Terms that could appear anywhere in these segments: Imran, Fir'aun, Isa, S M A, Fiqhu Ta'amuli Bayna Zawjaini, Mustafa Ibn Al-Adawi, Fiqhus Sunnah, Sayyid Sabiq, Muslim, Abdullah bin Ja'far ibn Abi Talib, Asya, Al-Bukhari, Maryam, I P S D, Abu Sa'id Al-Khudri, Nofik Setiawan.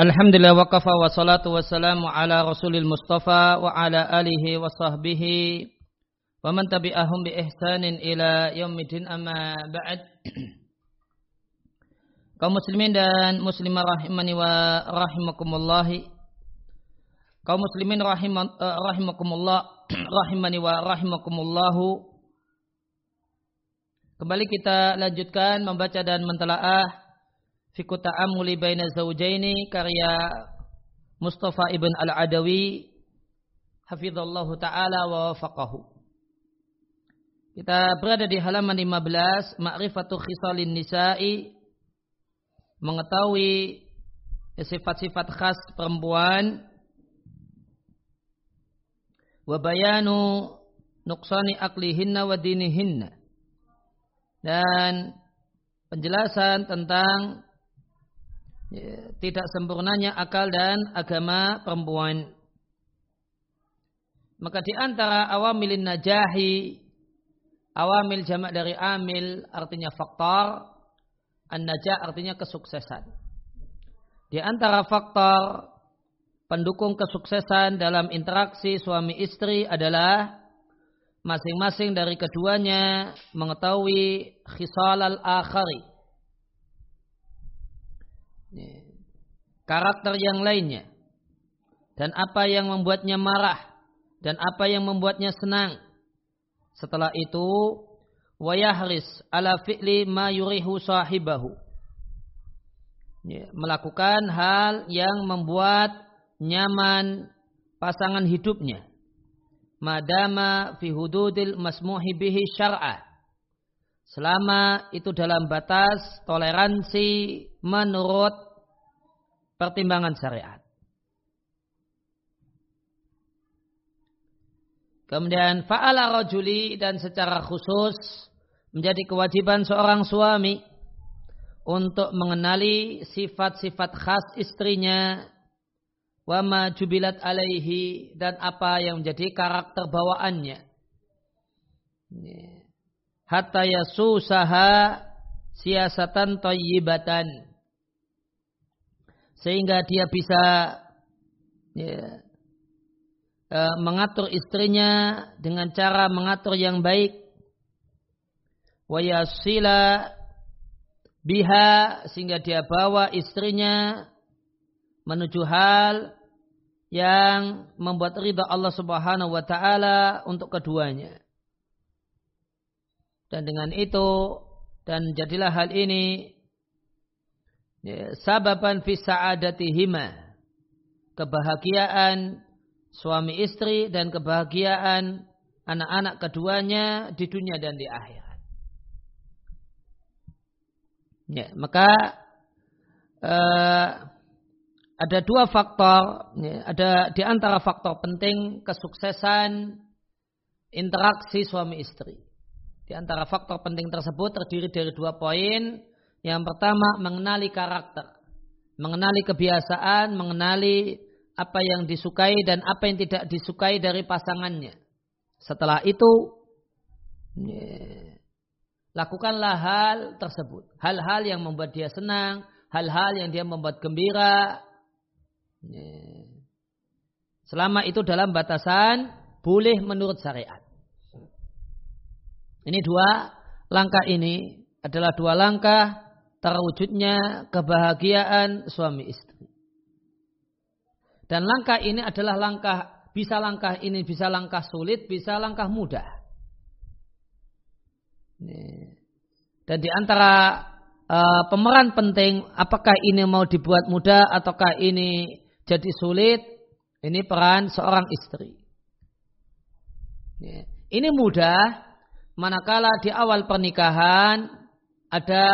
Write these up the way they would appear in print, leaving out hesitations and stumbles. Alhamdulillah wa kafa wa salatu wa salamu ala rasulil mustafa wa ala alihi wa sahbihi wa man tabi'ahum bi ihsanin ila yaumidin amma ba'd. Kaum muslimin dan muslimah rahimani wa rahimakumullahi. Kaum muslimin rahimakumullah rahimani wa rahimakumullahu. Kembali kita lanjutkan membaca dan mentelaah Fiqhu Ta'amuli Bayna Zawjaini karya Mustafa Ibn Al-Adawi hafizallahu ta'ala wa wafaqahu. Kita berada di halaman 15, Ma'rifatu Khisalin Nisa'i, mengetahui sifat-sifat khas perempuan, wa bayanu nuqsani aqlihinna wa dinihinna, dan penjelasan tentang tidak sempurnanya akal dan agama perempuan. Maka di antara awamilin najahi, awamil jamak dari amil artinya faktor, an-najah artinya kesuksesan. Di antara faktor pendukung kesuksesan dalam interaksi suami istri adalah masing-masing dari keduanya mengetahui khisal al-akhari, karakter yang lainnya, dan apa yang membuatnya marah dan apa yang membuatnya senang. Setelah itu wayahris ala fi'li ma yurihu sahibahu, melakukan hal yang membuat nyaman pasangan hidupnya, madama fi hududil masmuhi bihi syar'ah, selama itu dalam batas toleransi menurut pertimbangan syariat. Kemudian fa'ala rajuli, dan secara khusus menjadi kewajiban seorang suami untuk mengenali sifat-sifat khas istrinya, wa ma jubilat alaihi, dan apa yang menjadi karakter bawaannya, hatta yasusaha siasatan thayyibatan, sehingga dia bisa mengatur istrinya dengan cara mengatur yang baik, wa yasila biha, sehingga dia bawa istrinya menuju hal yang membuat ridha Allah Subhanahu wa ta'ala untuk keduanya. Dan dengan itu, dan jadilah hal ini sababan fi sa'adatihima, kebahagiaan suami istri dan kebahagiaan anak-anak keduanya di dunia dan di akhirat. Ya, maka ada dua faktor, ada di antara faktor penting kesuksesan interaksi suami istri. Di antara faktor penting tersebut terdiri dari dua poin. Yang pertama, mengenali karakter, mengenali kebiasaan, mengenali apa yang disukai dan apa yang tidak disukai dari pasangannya. Setelah itu, lakukanlah hal tersebut, hal-hal yang membuat dia senang, hal-hal yang dia membuat gembira, selama itu dalam batasan boleh menurut syariat. Ini dua langkah, ini adalah dua langkah terwujudnya kebahagiaan suami istri. Dan langkah ini adalah langkah, bisa langkah ini bisa langkah sulit, bisa langkah mudah. Dan di antara pemeran penting, apakah ini mau dibuat mudah ataukah ini jadi sulit, ini peran seorang istri. Ini mudah manakala di awal pernikahan ada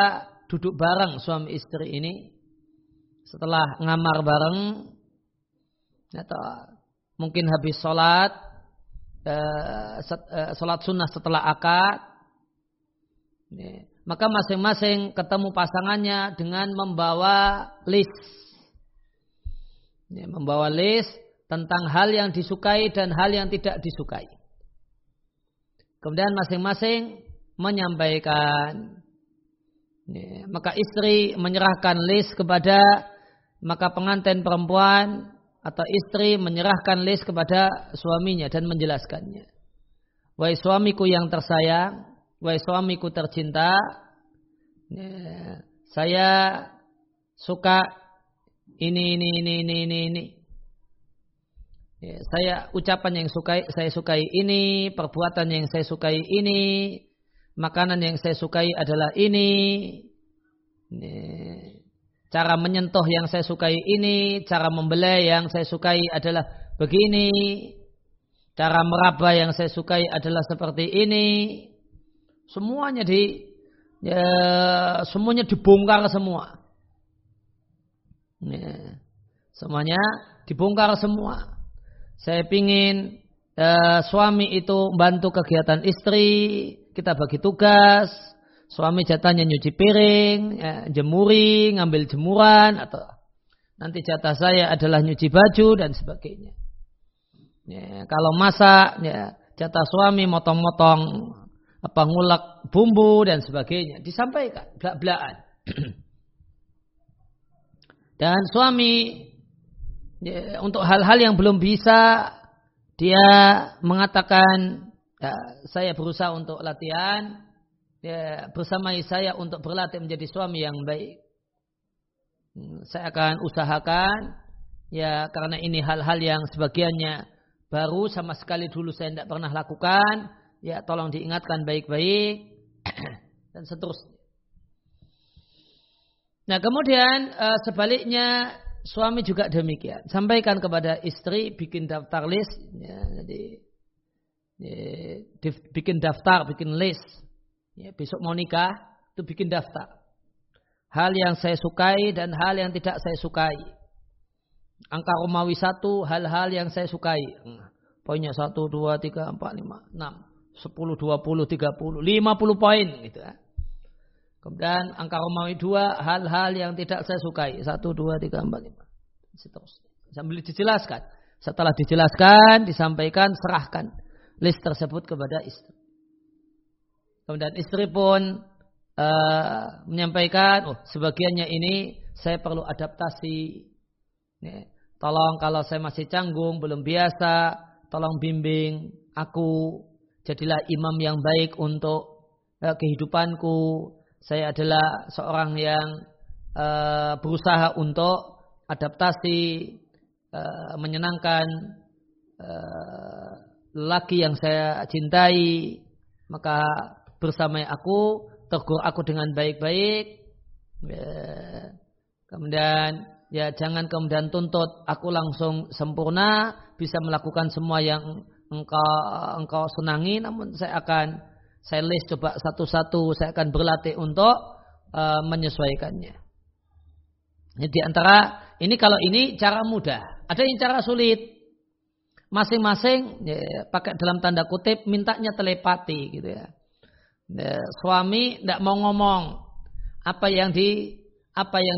duduk bareng suami istri ini, setelah ngamar bareng atau mungkin habis sholat, sholat sunnah setelah akad, maka masing-masing ketemu pasangannya dengan membawa list. Membawa list tentang hal yang disukai dan hal yang tidak disukai. Kemudian masing-masing menyampaikan. Maka istri menyerahkan list kepada maka pengantin perempuan atau istri menyerahkan list kepada suaminya dan menjelaskannya. Wahai suamiku yang tersayang, wahai suamiku tercinta, saya suka ini. Saya ucapan yang saya sukai ini, perbuatan yang saya sukai ini, makanan yang saya sukai adalah ini. Cara menyentuh yang saya sukai ini, cara membelai yang saya sukai adalah begini. Cara meraba yang saya sukai adalah seperti ini. Semuanya semuanya dibongkar semua. Semuanya dibongkar semua. Saya pingin suami itu bantu kegiatan istri, kita bagi tugas. Suami jatahnya nyuci piring, jemuri, ngambil jemuran, atau nanti jatah saya adalah nyuci baju dan sebagainya. Ya, kalau masak, ya, jatah suami motong-motong ngulak bumbu dan sebagainya. Disampaikan, blak-blakan. Dan suami untuk hal-hal yang belum bisa, dia mengatakan, saya berusaha untuk latihan. Bersamai saya untuk berlatih menjadi suami yang baik. Saya akan usahakan, ya, karena ini hal-hal yang sebagiannya baru, sama sekali dulu saya tidak pernah lakukan. Ya, tolong diingatkan baik-baik dan seterusnya. Nah, kemudian sebaliknya suami juga demikian. Sampaikan kepada istri, bikin daftar list, ya, jadi bikin daftar, bikin list. Ya, besok mau nikah, itu bikin daftar. Hal yang saya sukai dan hal yang tidak saya sukai. Angka Romawi 1, hal-hal yang saya sukai. Poinnya 1, 2, 3, 4, 5, 6, 10, 20, 30, 50 poin. Gitu. Kemudian angka Romawi 2, hal-hal yang tidak saya sukai. 1, 2, 3, 4, 5. Seterusnya. Sambil dijelaskan. Setelah dijelaskan, disampaikan, serahkan list tersebut kepada istri. Kemudian istri pun menyampaikan, sebagiannya ini saya perlu adaptasi. Nih, tolong kalau saya masih canggung, belum biasa, tolong bimbing aku. Jadilah imam yang baik untuk kehidupanku. Saya adalah seorang yang berusaha untuk adaptasi, menyenangkan lelaki yang saya cintai. Maka bersama aku, tegur aku dengan baik-baik. Kemudian, ya, jangan kemudian tuntut aku langsung sempurna, bisa melakukan semua yang engkau senangi. Namun saya list coba satu-satu, saya akan berlatih untuk menyesuaikannya. Di antara ini, kalau ini cara mudah, ada yang cara sulit. Masing-masing, ya, pakai dalam tanda kutip, mintanya telepati, gitu ya. Suami tidak mau ngomong apa yang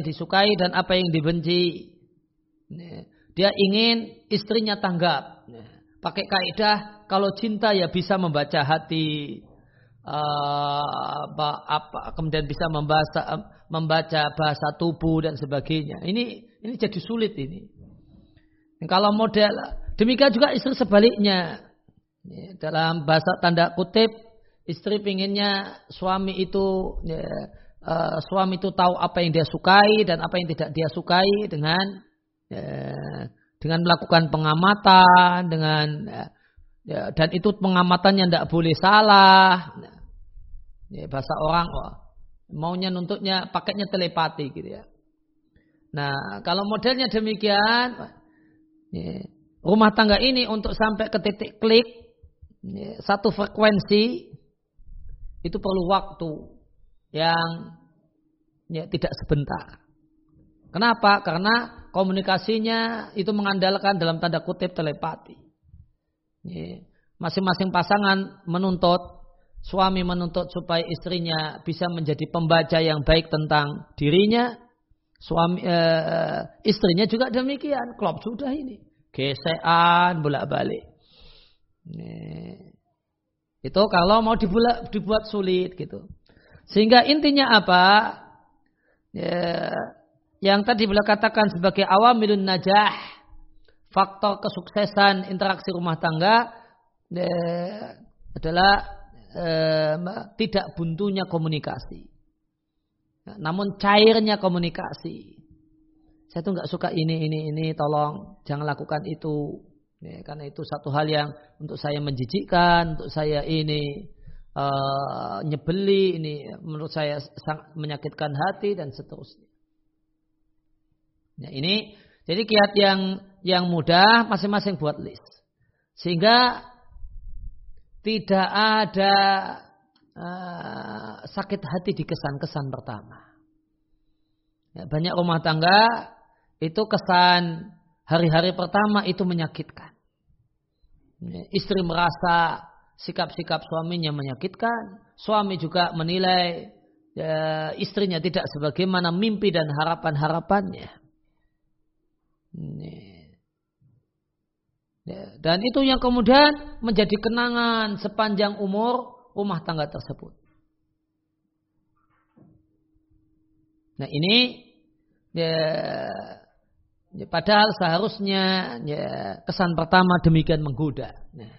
disukai dan apa yang dibenci. Dia ingin istrinya tanggap. Pakai kaidah, kalau cinta ya bisa membaca hati, kemudian bisa membaca bahasa tubuh dan sebagainya. Ini jadi sulit ini. Kalau model demikian juga istri sebaliknya. Dalam bahasa tanda kutip, istri pinginnya suami itu tahu apa yang dia sukai dan apa yang tidak dia sukai dengan melakukan pengamatan, dan itu pengamatannya tidak boleh salah. Ya, bahasa orang, maunya nuntutnya paketnya telepati, gitu ya. Nah, kalau modelnya demikian, rumah tangga ini untuk sampai ke titik klik, satu frekuensi, itu perlu waktu yang tidak sebentar. Kenapa? Karena komunikasinya itu mengandalkan dalam tanda kutip telepati. Ya, masing-masing pasangan menuntut, suami menuntut supaya istrinya bisa menjadi pembaca yang baik tentang dirinya. Istrinya juga demikian. Klop sudah ini. Gesekan bolak-balik. Ya. Itu kalau mau dibuat sulit gitu. Sehingga intinya apa? Ya, yang tadi beliau katakan sebagai awamilun najah, faktor kesuksesan interaksi rumah tangga adalah tidak buntunya komunikasi, namun cairnya komunikasi. Saya tuh nggak suka ini, tolong jangan lakukan itu, ya, karena itu satu hal yang untuk saya menjijikkan, untuk saya ini nyebeli, ini menurut saya sangat menyakitkan hati dan seterusnya. Nah ini jadi kiat yang mudah masing-masing buat list sehingga tidak ada sakit hati di kesan-kesan pertama. Ya, banyak rumah tangga itu kesan hari-hari pertama itu menyakitkan. Ya, istri merasa sikap-sikap suaminya menyakitkan, suami juga menilai istrinya tidak sebagaimana mimpi dan harapan-harapannya. Dan itu yang kemudian menjadi kenangan sepanjang umur rumah tangga tersebut. Nah ini padahal seharusnya kesan pertama demikian menggoda. Nah,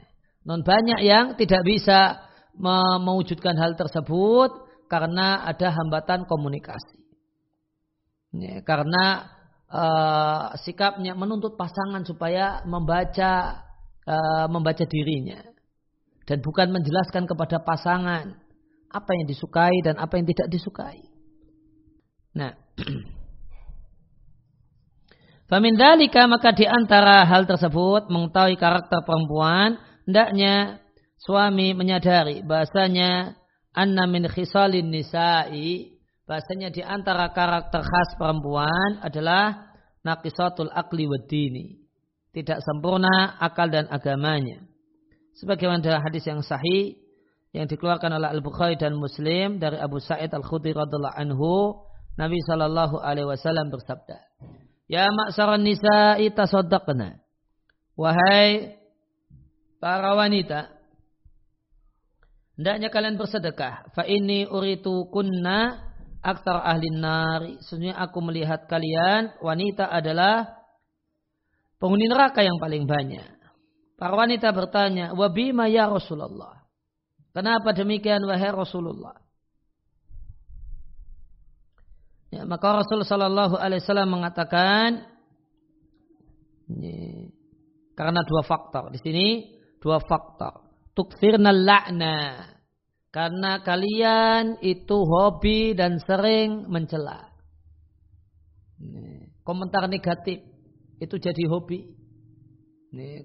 non banyak yang tidak bisa mewujudkan hal tersebut karena ada hambatan komunikasi. Ya, karena sikapnya menuntut pasangan supaya membaca dirinya dan bukan menjelaskan kepada pasangan apa yang disukai dan apa yang tidak disukai. Nah, famin dzalika, maka di antara hal tersebut mengetahui karakter perempuan, hendaknya suami menyadari bahasanya anna min khisalin nisa'i, bahasanya di antara karakter khas perempuan adalah naqisatul aqli waddini, tidak sempurna akal dan agamanya. Sebagaimana dalam hadis yang sahih yang dikeluarkan oleh Al-Bukhari dan Muslim dari Abu Sa'id Al-Khudri radhiyallahu anhu, Nabi sallallahu alaihi wasallam bersabda, "Ya ma'syaran nisa'i tasaddaqna." Wahai para wanita, hendaknya kalian bersedekah. Fa inni uritu kunna aktar ahli nari, sesungguhnya aku melihat kalian wanita adalah penghuni neraka yang paling banyak. Para wanita bertanya, wabima ya Rasulullah, kenapa demikian wahai Rasulullah? Ya, maka Rasul sallallahu alaihi wasallam mengatakan, karena dua faktor di sini, dua faktor. Tukfirnal la'na, karena kalian itu hobi dan sering mencela. Komentar negatif itu jadi hobi.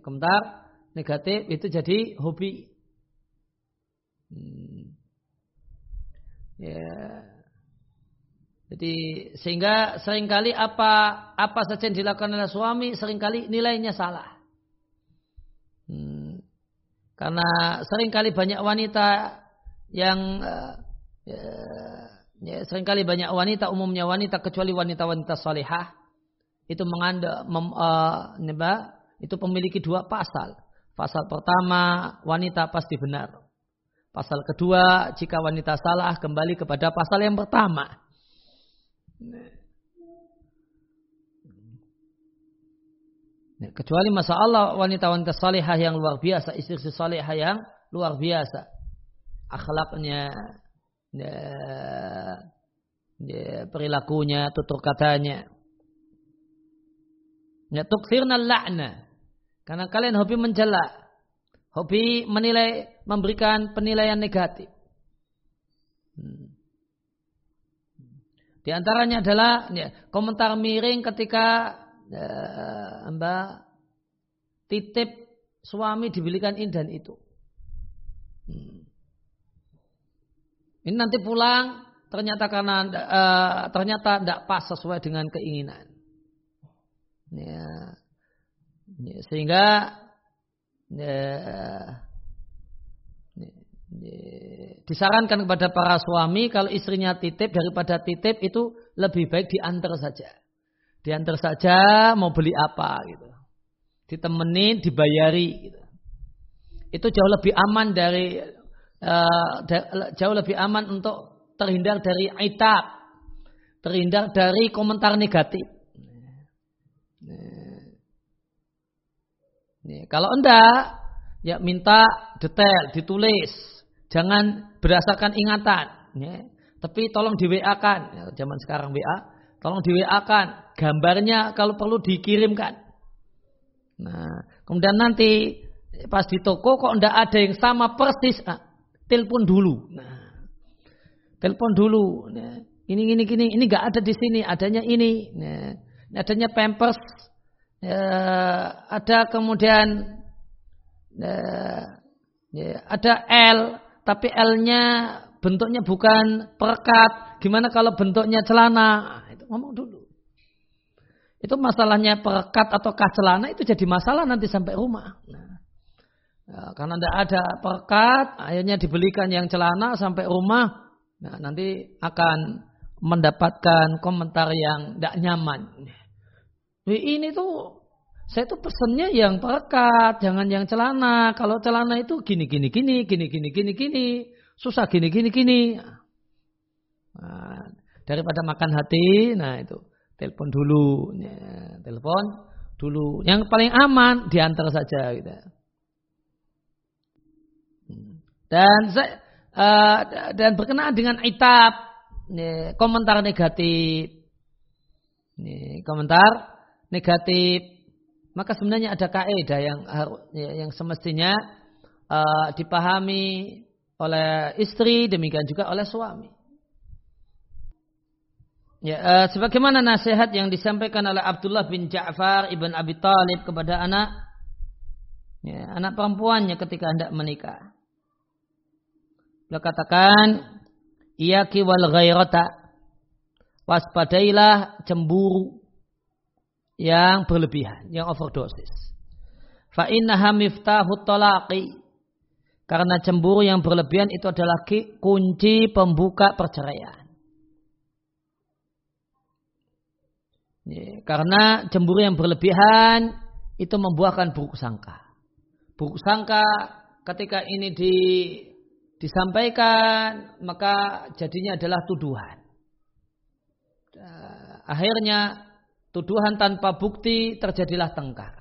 Komentar negatif itu jadi hobi. Ya. Jadi sehingga seringkali apa saja yang dilakukan oleh suami seringkali nilainya salah. Karena seringkali banyak wanita seringkali banyak wanita, umumnya wanita kecuali wanita-wanita salihah itu itu memiliki dua pasal. Pasal pertama, wanita pasti benar. Pasal kedua, jika wanita salah kembali kepada pasal yang pertama. Kecuali masya Allah wanita-wanita salihah yang luar biasa, istri-istri salihah yang luar biasa. Akhlaknya, perilakunya, tutur katanya. Ya, tukfirna la'na, karena kalian hobi mencela, hobi menilai, memberikan penilaian negatif. Di antaranya adalah komentar miring ketika mbak titip suami dibelikan ini dan itu. Ini nanti pulang ternyata karena ternyata tidak pas sesuai dengan keinginan, ya, sehingga disarankan kepada para suami kalau istrinya titip, daripada titip itu lebih baik diantar saja mau beli apa gitu, ditemenin, dibayari gitu. Itu jauh lebih aman jauh lebih aman untuk terhindar dari itab, terhindar dari komentar negatif. Nih, kalau enggak, ya minta detail, ditulis. Jangan berdasarkan ingatan. Nih, tapi tolong di WA-kan. Ya, zaman sekarang WA. Tolong di WA-kan. Gambarnya kalau perlu dikirimkan. Nah, kemudian nanti pas di toko kok enggak ada yang sama persis. Ah, telepon dulu. Nah, telepon dulu. Nih, ini. Ini enggak ada di sini. Adanya ini. Nih, adanya Pampers. Ada kemudian ada L, tapi L-nya bentuknya bukan perekat. Gimana kalau bentuknya celana? Itu ngomong dulu. Itu masalahnya perekat ataukah celana itu jadi masalah nanti sampai rumah. Nah, karena tidak ada perekat, akhirnya dibelikan yang celana sampai rumah. Nah, nanti akan mendapatkan komentar yang tidak nyaman. Ini tuh, saya tuh pesennya yang perekat, jangan yang celana. Kalau celana itu gini. Susah gini. Nah, daripada makan hati, nah itu, telepon dulu. Ya, telepon dulu. Yang paling aman, diantar saja. Gitu. Dan berkenaan dengan itab, ya, komentar negatif. Ya, komentar negatif, maka sebenarnya ada kaidah yang semestinya dipahami oleh istri, demikian juga oleh suami. Ya, sebagaimana nasihat yang disampaikan oleh Abdullah bin Ja'far ibn Abi Talib kepada anak perempuannya ketika hendak menikah. Beliau katakan, "Iyaki wal ghairata." Waspadailah cemburu yang berlebihan, yang overdosis. Fa innaha miftahut talaqi. Karena cemburu yang berlebihan itu adalah kunci pembuka perceraian. Karena cemburu yang berlebihan itu membuahkan buruk sangka. Buruk sangka ketika ini disampaikan, maka jadinya adalah tuduhan. Akhirnya tuduhan tanpa bukti, terjadilah tengkar.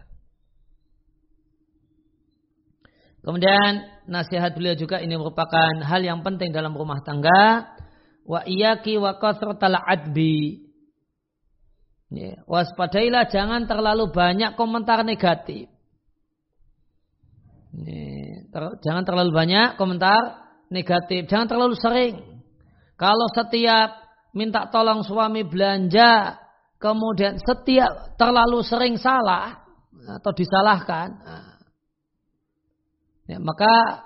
Kemudian nasihat beliau juga ini merupakan hal yang penting dalam rumah tangga. Wa iyaki wa kathratal adbi. Waspadailah jangan terlalu banyak komentar negatif. Jangan terlalu banyak komentar negatif. Jangan terlalu sering. Kalau setiap minta tolong suami belanja, kemudian setiap terlalu sering salah atau disalahkan, ya, maka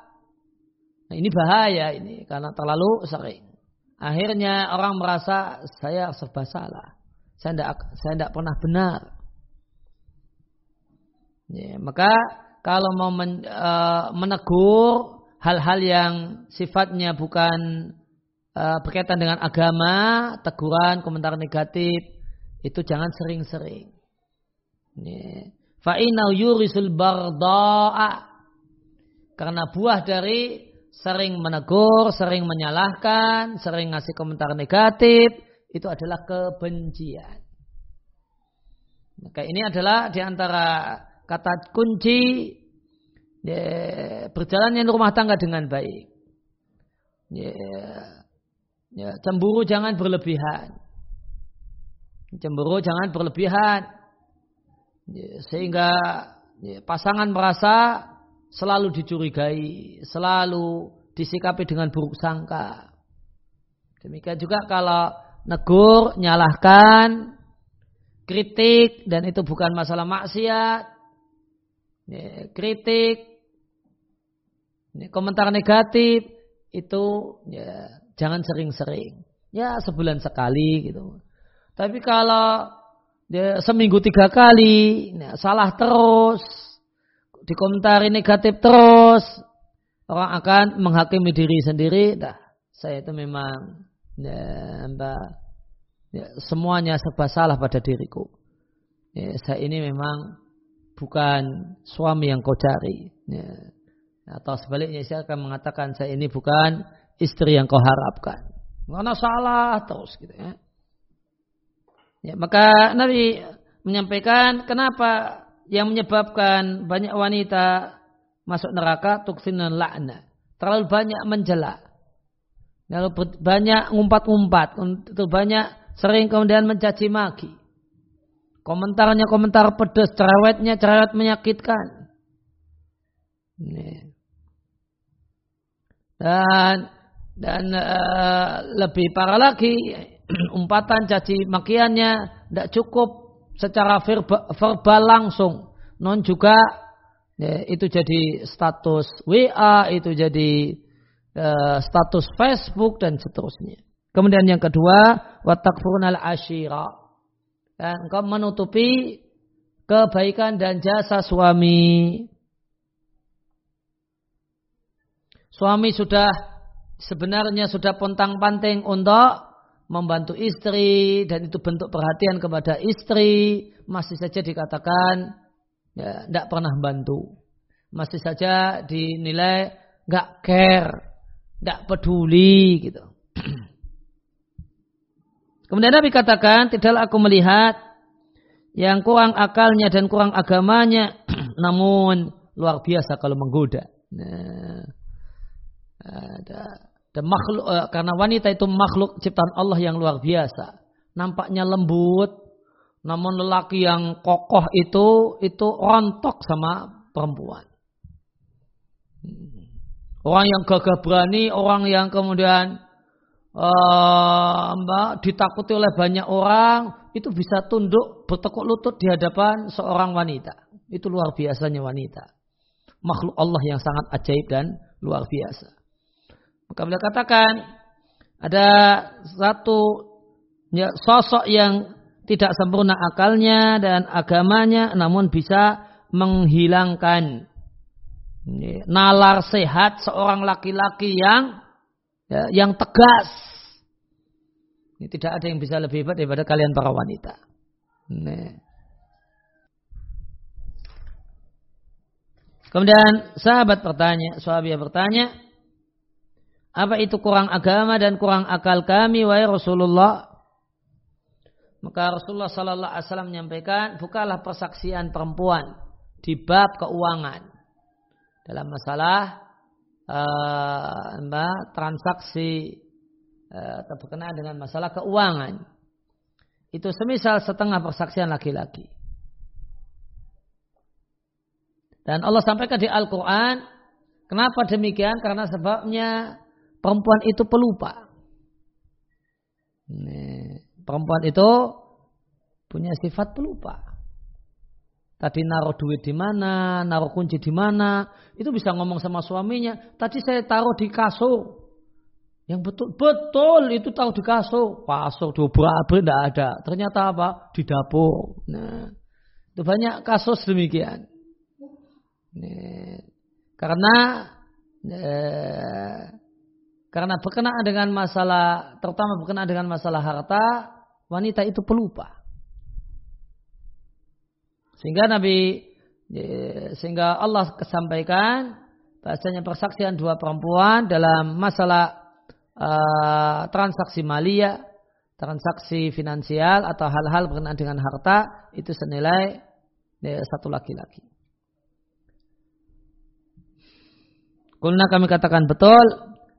ini bahaya ini karena terlalu sering. Akhirnya orang merasa saya serba salah, saya tidak pernah benar. Ya, maka kalau mau menegur hal-hal yang sifatnya bukan berkaitan dengan agama, teguran, komentar negatif, itu jangan sering-sering. Fa'inau yurisul barda'a. Karena buah dari sering menegur, sering menyalahkan, sering ngasih komentar negatif, itu adalah kebencian. Maka ini adalah diantara kata kunci berjalannya rumah tangga dengan baik. Cemburu jangan berlebihan. Cemburu jangan berlebihan, sehingga pasangan merasa selalu dicurigai, selalu disikapi dengan buruk sangka. Demikian juga kalau negur, nyalahkan, kritik, dan itu bukan masalah maksiat, kritik, komentar negatif, itu ya, jangan sering-sering, ya sebulan sekali gitu. Tapi kalau ya, seminggu 3 kali, ya, salah terus, dikomentari negatif terus, orang akan menghakimi diri sendiri. Nah, saya itu memang semuanya serba salah pada diriku. Ya, saya ini memang bukan suami yang kau cari. Ya. Atau sebaliknya, saya akan mengatakan saya ini bukan istri yang kau harapkan. Karena salah terus gitu ya. Ya, maka Nabi menyampaikan kenapa yang menyebabkan banyak wanita masuk neraka tuksinan la'na. Terlalu banyak menjela. Lalu banyak ngumpat-ngumpat. Terlalu banyak sering kemudian mencaci maki. Komentarnya komentar pedas. Cerewetnya cerewet menyakitkan. Dan lebih parah lagi umpatan caci makiannya tidak cukup secara verbal langsung, non juga ya, itu jadi status WA, itu jadi status Facebook dan seterusnya. Kemudian yang kedua, watakfurnal ashira, dan engkau menutupi kebaikan dan jasa suami. Suami sudah sebenarnya sudah pontang-panting untuk membantu istri, dan itu bentuk perhatian kepada istri, masih saja dikatakan ya, tidak pernah bantu. Masih saja dinilai nggak care, nggak peduli gitu. Kemudian Nabi katakan, tidaklah aku melihat yang kurang akalnya dan kurang agamanya, namun luar biasa kalau menggoda. Nah, ada makhluk, karena wanita itu makhluk ciptaan Allah yang luar biasa. Nampaknya lembut, namun lelaki yang kokoh itu rontok sama perempuan. Orang yang gagah berani, orang yang kemudian ditakuti oleh banyak orang, itu bisa tunduk bertekuk lutut di hadapan seorang wanita. Itu luar biasanya wanita. Makhluk Allah yang sangat ajaib dan luar biasa. Maka beliau katakan ada satu ya, sosok yang tidak sempurna akalnya dan agamanya, namun bisa menghilangkan ya, nalar sehat seorang laki-laki yang tegas. Ini tidak ada yang bisa lebih hebat daripada kalian para wanita. Nah. Kemudian sahabat bertanya, apa itu kurang agama dan kurang akal kami, wahai Rasulullah? Maka Rasulullah sallallahu alaihi wasallam menyampaikan, bukalah persaksian perempuan di bab keuangan. Dalam masalah transaksi berkenaan dengan masalah keuangan. Itu semisal setengah persaksian laki-laki. Dan Allah sampaikan di Al-Quran, kenapa demikian? Karena sebabnya perempuan itu pelupa. Perempuan itu punya sifat pelupa. Tadi naruh duit di mana, naruh kunci di mana, itu bisa ngomong sama suaminya. Tadi saya taruh di kasur. Yang betul itu taruh di kasur. Kasur dobrak-abrik tidak ada. Ternyata apa? Di dapur. Nah, itu banyak kasus demikian. Karena berkenaan dengan masalah, terutama berkenaan dengan masalah harta, wanita itu pelupa. Sehingga Allah kesampaikan bahasanya persaksian dua perempuan dalam masalah transaksi maliyah, transaksi finansial atau hal-hal berkenaan dengan harta itu senilai satu laki-laki. Kulna, kami katakan betul.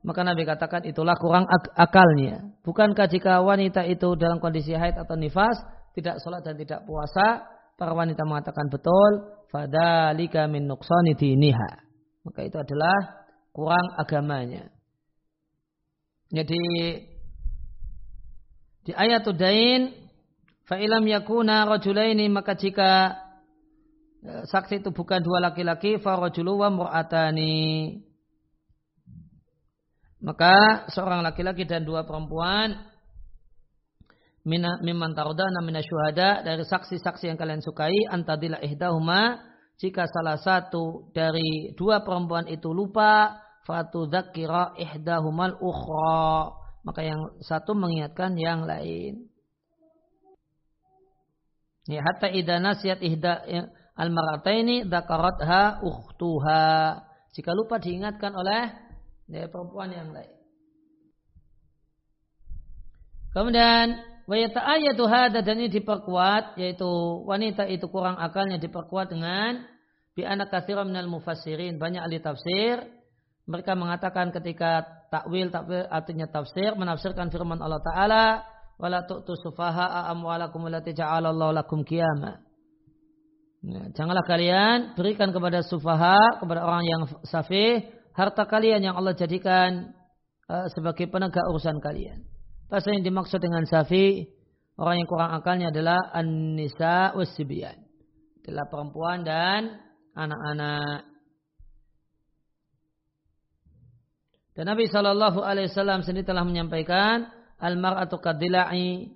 Maka Nabi katakan itulah kurang akalnya. Bukankah jika wanita itu dalam kondisi haid atau nifas, tidak sholat dan tidak puasa, para wanita mengatakan betul, fadhalika min nuqsani diniha. Maka itu adalah kurang agamanya. Jadi di ayat Dain, fa'ilam yakuna rajulaini, maka jika saksi itu bukan dua laki-laki, fa rajulu wa mur'atani, maka seorang laki-laki dan dua perempuan, mimman tardana minasyuhada, dari saksi-saksi yang kalian sukai, antadila ihdahuma, jika salah satu dari dua perempuan itu lupa, fatudzakkira ihdahumal ukhra, maka yang satu mengingatkan yang lain. Ya, hatta idza nasiyat ihda almarataini dzakaratha ukhtuha, jika lupa diingatkan oleh dari perempuan yang lain. Kemudian Wa yata'ayyadu hadza, dan ini diperkuat, yaitu wanita itu kurang akalnya diperkuat dengan bi anna katsiran minal mufassirin, banyak ahli tafsir mereka mengatakan ketika takwil artinya tafsir, menafsirkan firman Allah Ta'ala wala tu'tu sufaha'a amwalakum allati ja'alallahu lakum qiyama. Nah, janganlah kalian berikan kepada sufaha, kepada orang yang safih, harta kalian yang Allah jadikan sebagai penegak urusan kalian. Bahasa yang dimaksud dengan safih, orang yang kurang akalnya adalah an-nisa was-sibyan, adalah perempuan dan anak-anak. Dan Nabi SAW sendiri telah menyampaikan al-mar'atu kaddila'i,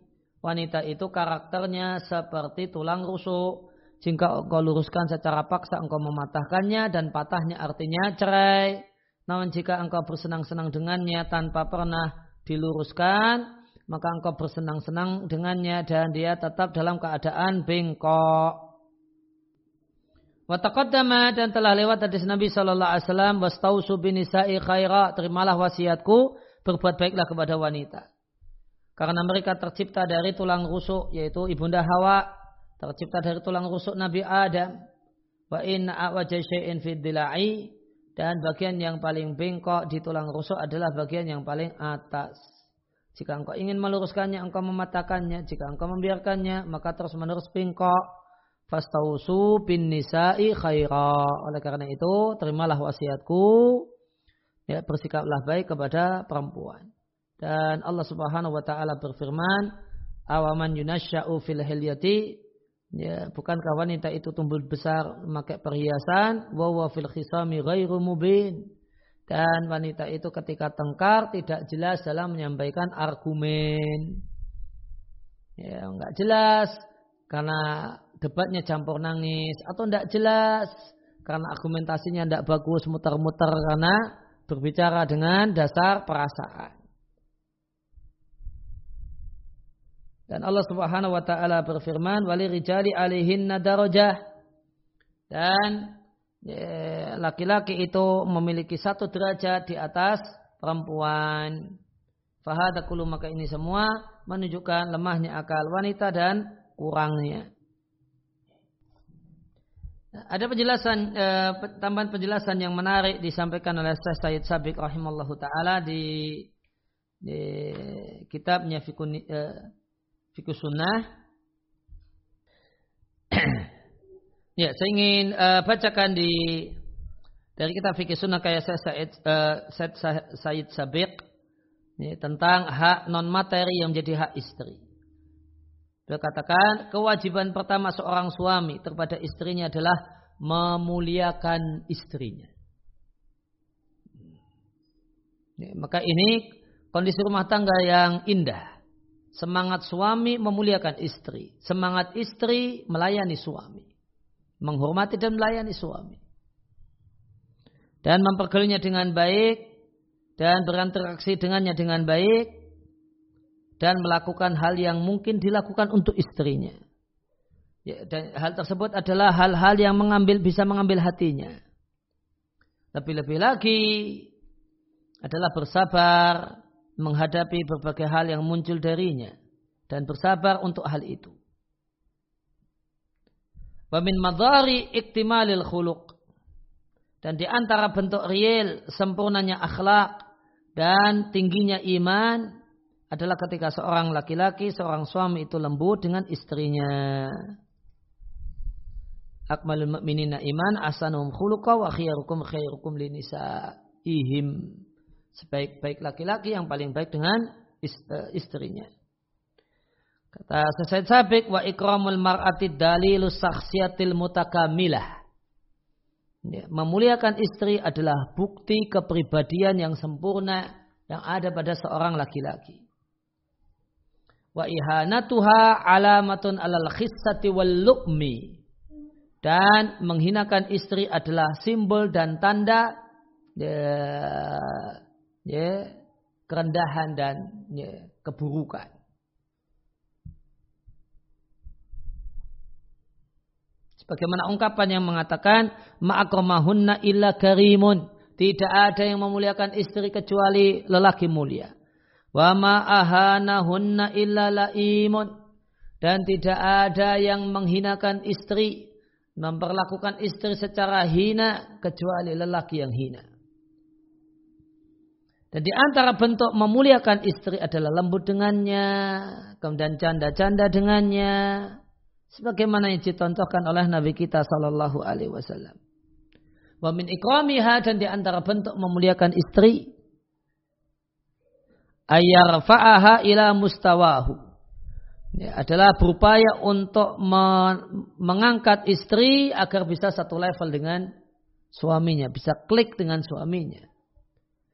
wanita itu karakternya seperti tulang rusuk. Jika engkau luruskan secara paksa, engkau mematahkannya, dan patahnya artinya cerai. Namun jika engkau bersenang-senang dengannya tanpa pernah diluruskan, maka engkau bersenang-senang dengannya dan dia tetap dalam keadaan bengkok. Wa taqaddama, dan telah lewat hadis Nabi SAW, wastausu binisa'i khaira, terimalah wasiatku, berbuat baiklah kepada wanita. Karena mereka tercipta dari tulang rusuk, yaitu ibunda Hawa. Tercipta dari tulang rusuk Nabi Adam. Wa inna a'waja syai'in fid dila'i, dan bagian yang paling bengkok di tulang rusuk adalah bagian yang paling atas. Jika engkau ingin meluruskannya, engkau mematahkannya. Jika engkau membiarkannya, maka terus-menerus bengkok. Fastausu bin nisa'i khaira, oleh karena itu terimalah wasiatku, ya, bersikaplah baik kepada perempuan. Dan Allah Subhanahu wa Ta'ala berfirman, awaman yunasya'u fil hilyati, ya, bukankah wanita itu tumbuh besar memakai perhiasan, wa huwa fil khisami ghairu mubin, dan wanita itu ketika tengkar tidak jelas dalam menyampaikan argumen, ya, enggak jelas karena debatnya campur nangis, atau enggak jelas karena argumentasinya enggak bagus, muter-muter karena berbicara dengan dasar perasaan. Dan Allah Subhanahu wa Ta'ala berfirman, wali rijali alihinna darajah, dan laki-laki itu memiliki satu derajat di atas perempuan. Fahadakulu, maka ini semua menunjukkan lemahnya akal wanita dan kurangnya. Ada penjelasan, tambahan penjelasan yang menarik disampaikan oleh Sayyid Sabiq rahimallahu Ta'ala di kitabnya Fiqhus Sunnah. Ya, saya ingin bacakan dari kitab Fiqhus Sunnah karya Sayyid Sabiq, ya, tentang hak non materi yang menjadi hak istri. Beliau katakan, kewajiban pertama seorang suami kepada istrinya adalah memuliakan istrinya. Ya, maka ini kondisi rumah tangga yang indah. Semangat suami memuliakan istri, semangat istri melayani suami, menghormati dan melayani suami, dan mempergaulinya dengan baik, dan berinteraksi dengannya dengan baik, dan melakukan hal yang mungkin dilakukan untuk istrinya. Ya, dan hal tersebut adalah hal-hal yang bisa mengambil hatinya. Lebih-lebih lagi adalah bersabar menghadapi berbagai hal yang muncul darinya, dan bersabar untuk hal itu. Wa min madhari iktimalil khuluq, dan di antara bentuk real sempurnanya akhlak dan tingginya iman adalah ketika seorang laki-laki, seorang suami itu lembut dengan istrinya. Akmalul mu'minina iman ahsanuhum khuluqa wa khairukum linisa'ihim. Sebaik-baik laki-laki yang paling baik dengan istrinya. Kata Sayyid Sabiq, wa ikramul mar'ati dalilus sakhsiyatil mutakamilah. Ya, memuliakan istri adalah bukti kepribadian yang sempurna yang ada pada seorang laki-laki. Wa ihanatuha alamatun alal khissati wal luqmi. Dan menghinakan istri adalah simbol dan tanda kerendahan dan keburukan. Sebagaimana ungkapan yang mengatakan ma'akramahunna illa karimun, tidak ada yang memuliakan istri kecuali lelaki mulia. Wa ma ahanahunna illa laimun, dan tidak ada yang menghinakan istri, memperlakukan istri secara hina kecuali lelaki yang hina. Dan di antara bentuk memuliakan istri adalah lembut dengannya, kemudian canda-canda dengannya, sebagaimana yang dicontohkan oleh Nabi kita sallallahu alaihi wasallam. Wa min ikramiha, dan di antara bentuk memuliakan istri, ayarfa'aha ila mustawahu, ya, adalah berupaya untuk mengangkat istri agar bisa satu level dengan suaminya, bisa klik dengan suaminya.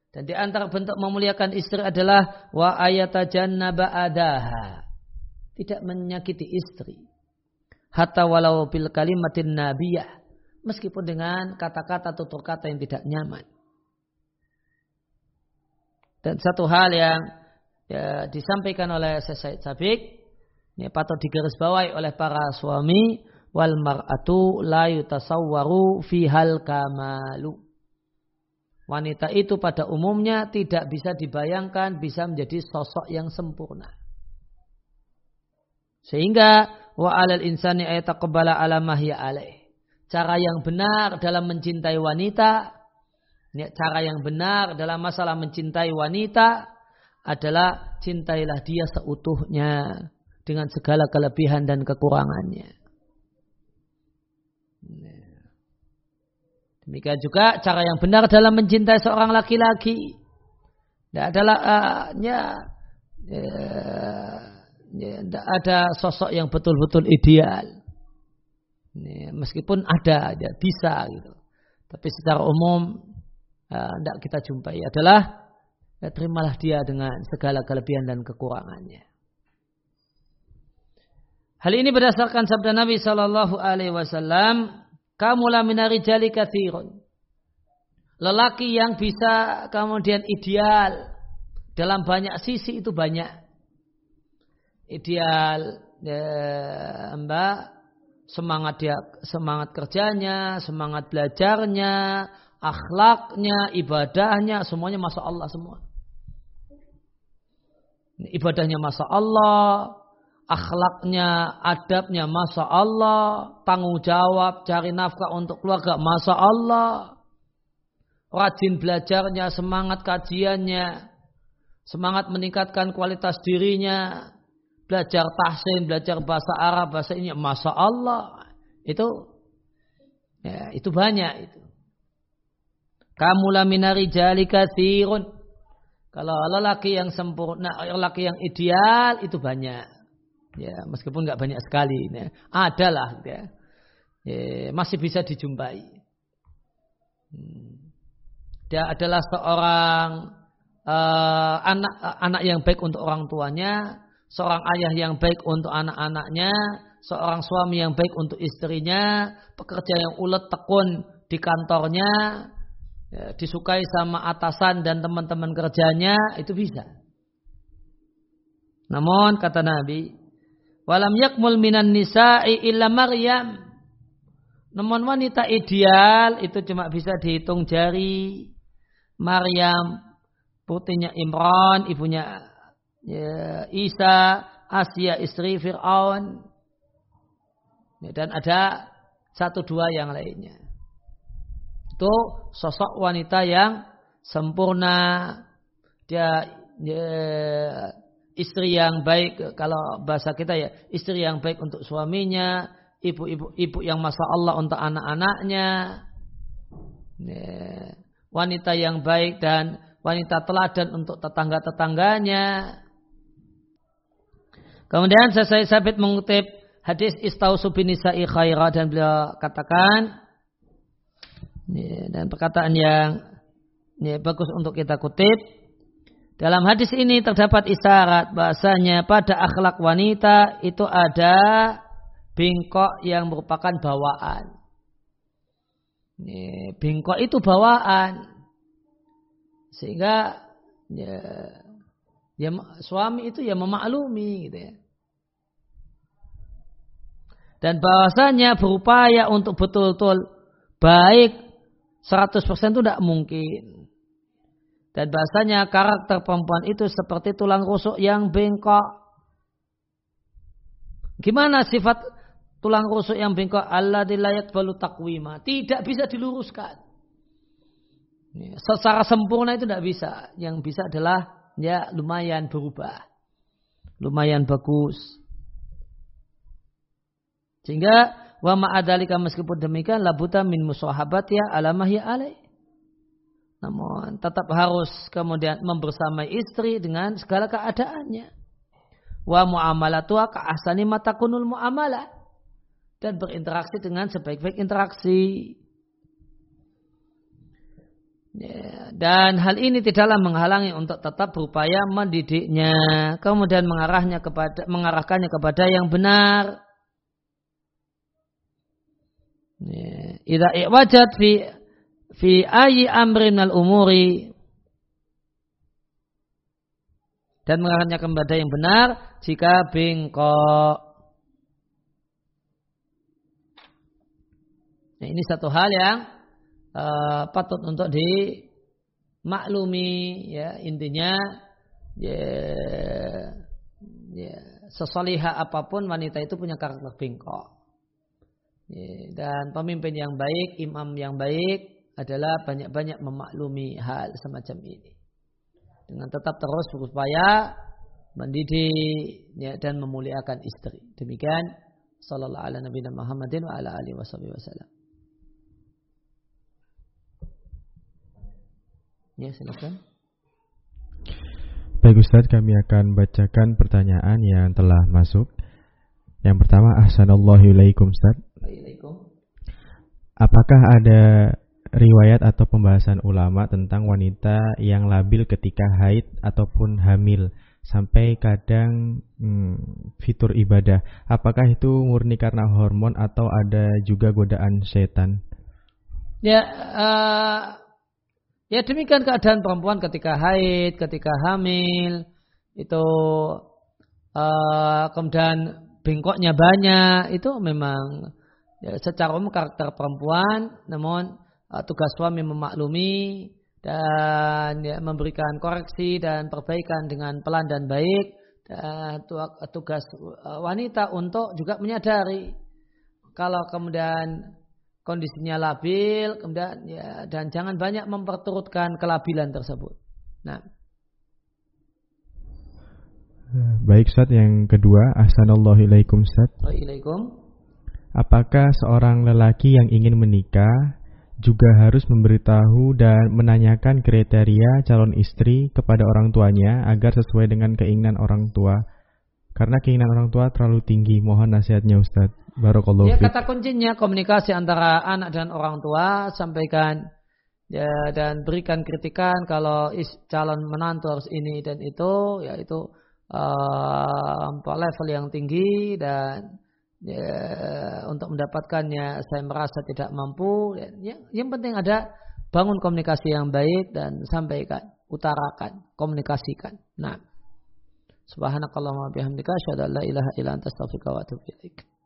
Dan di antara bentuk memuliakan istri adalah wa ayatajannaba adaha, tidak menyakiti istri, hatta walau bil kalimatin nabiyah, meskipun dengan kata-kata tutur kata yang tidak nyaman. Dan satu hal yang ya, disampaikan oleh Sayyid Sabiq, ini patut digarisbawahi oleh para suami, wal mar'atu la yutasawwaru fihal kamalu, wanita itu pada umumnya tidak bisa dibayangkan bisa menjadi sosok yang sempurna. Sehingga wa 'alal insani ayataqbala 'ala ma hiya 'alaihi. Cara yang benar dalam mencintai wanita, cara yang benar dalam masalah mencintai wanita adalah cintailah dia seutuhnya dengan segala kelebihan dan kekurangannya. Demikian juga cara yang benar dalam mencintai seorang laki-laki adalah ada sosok yang betul-betul ideal. Meskipun ada, ya, bisa gitu, tapi secara umum tidak kita jumpai adalah ya, terimalah dia dengan segala kelebihan dan kekurangannya. Hal ini berdasarkan sabda Nabi SAW, kamu la minarijali kathirun, lelaki yang bisa kemudian ideal dalam banyak sisi itu banyak. Ideal semangat kerjanya, semangat belajarnya, akhlaknya, ibadahnya, semuanya masya Allah semua. Ibadahnya masya Allah, akhlaknya, adabnya masya Allah, tanggung jawab, cari nafkah untuk keluarga masya Allah, rajin belajarnya, semangat kajiannya, semangat meningkatkan kualitas dirinya, belajar tahsin, belajar bahasa Arab, bahasa ini, masya Allah, itu banyak itu. Kamu la minarijali katsirun, kalau lelaki yang sempurna, lelaki yang ideal itu banyak, ya meskipun nggak banyak sekali, ya. Adalah, ya. Ya, masih bisa dijumpai. Dia adalah seorang anak yang baik untuk orang tuanya, seorang ayah yang baik untuk anak-anaknya, seorang suami yang baik untuk istrinya, pekerja yang ulet tekun di kantornya, ya, disukai sama atasan dan teman-teman kerjanya, itu bisa. Namun kata Nabi, walam yakmul minan nisa'i illa Maryam, namun wanita ideal itu cuma bisa dihitung jari. Maryam, putrinya Imran, ibunya ya, Isa, Asya istri Fir'aun, ya, dan ada satu dua yang lainnya. Itu sosok wanita yang sempurna, dia ya, istri yang baik, kalau bahasa kita ya, istri yang baik untuk suaminya, ibu yang masya Allah untuk anak-anaknya, ya, wanita yang baik dan wanita teladan untuk tetangga-tetangganya. Kemudian Sayyid Sabiq mengutip hadis istausu binisa'i khaira, dan beliau katakan, dan perkataan yang bagus untuk kita kutip, dalam hadis ini terdapat isyarat bahasanya pada akhlak wanita itu ada bengkok yang merupakan bawaan. Bengkok itu bawaan, sehingga ya suami itu ya memaklumi gitu ya. Dan bahwasanya berupaya untuk betul-betul baik 100% itu tidak mungkin. Dan bahasanya karakter perempuan itu seperti tulang rusuk yang bengkok. Gimana sifat tulang rusuk yang bengkok? Alladzi la yaqbalu taqwima, tidak bisa diluruskan. Secara sempurna itu tidak bisa. Yang bisa adalah ya lumayan berubah, lumayan bagus. Sehingga wa ma'adalika, meskipun demikian, labuta min musahabatiha alamahi alaih. Namun tetap harus kemudian membersamai istri dengan segala keadaannya. Wa mu'amalatuha ka'ahsani ma takunul mu'amalah, dan berinteraksi dengan sebaik-baik interaksi. Ya, dan hal ini tidaklah menghalangi untuk tetap berupaya mendidiknya, kemudian mengarahkannya kepada yang benar. Ya, idza iwajad fi ayyi amrin al umuri, dan mengarahkannya kepada yang benar jika bengkok. Nah, ini satu hal yang patut untuk dimaklumi, ya. Intinya sesoliha apapun wanita itu punya karakter bengkok, ya. Dan pemimpin yang baik, imam yang baik adalah banyak-banyak memaklumi hal semacam ini dengan tetap terus berupaya mendidik, ya, dan memuliakan istri. Demikian, sallallahu ala nabiyina Muhammadin wa ala alihi washabihi wasallam. Ya, silakan. Baik Ustaz, kami akan bacakan pertanyaan yang telah masuk. Yang pertama, ahsanallahu ilaikum Ustaz. Apakah ada riwayat atau pembahasan ulama tentang wanita yang labil ketika haid ataupun hamil sampai kadang fitur ibadah? Apakah itu murni karena hormon atau ada juga godaan setan? Ya, ya, demikian keadaan perempuan ketika haid, ketika hamil, itu kemudian bengkoknya banyak, itu memang ya, secara umum karakter perempuan. Namun tugas suami memaklumi dan ya, memberikan koreksi dan perbaikan dengan pelan dan baik. Dan tugas wanita untuk juga menyadari kalau kemudian kondisinya labil, kemudian ya, dan jangan banyak memperturutkan kelabilan tersebut. Nah, baik Ustaz, yang kedua, ahsanallahilaikum Ustaz. Waalaikum. Apakah seorang lelaki yang ingin menikah juga harus memberitahu dan menanyakan kriteria calon istri kepada orang tuanya agar sesuai dengan keinginan orang tua? Karena keinginan orang tua terlalu tinggi. Mohon nasihatnya Ustaz. Ya, kata kuncinya komunikasi antara anak dan orang tua. Sampaikan ya, dan berikan kritikan kalau calon menantu harus ini dan itu, yaitu level yang tinggi. Dan ya, untuk mendapatkannya saya merasa tidak mampu. Ya, yang penting ada bangun komunikasi yang baik dan sampaikan, utarakan, komunikasikan. Nah, subhanakallahumma bihamdika asyhadu an la ilaha illa anta astaghfiruka wa atubu ilaik.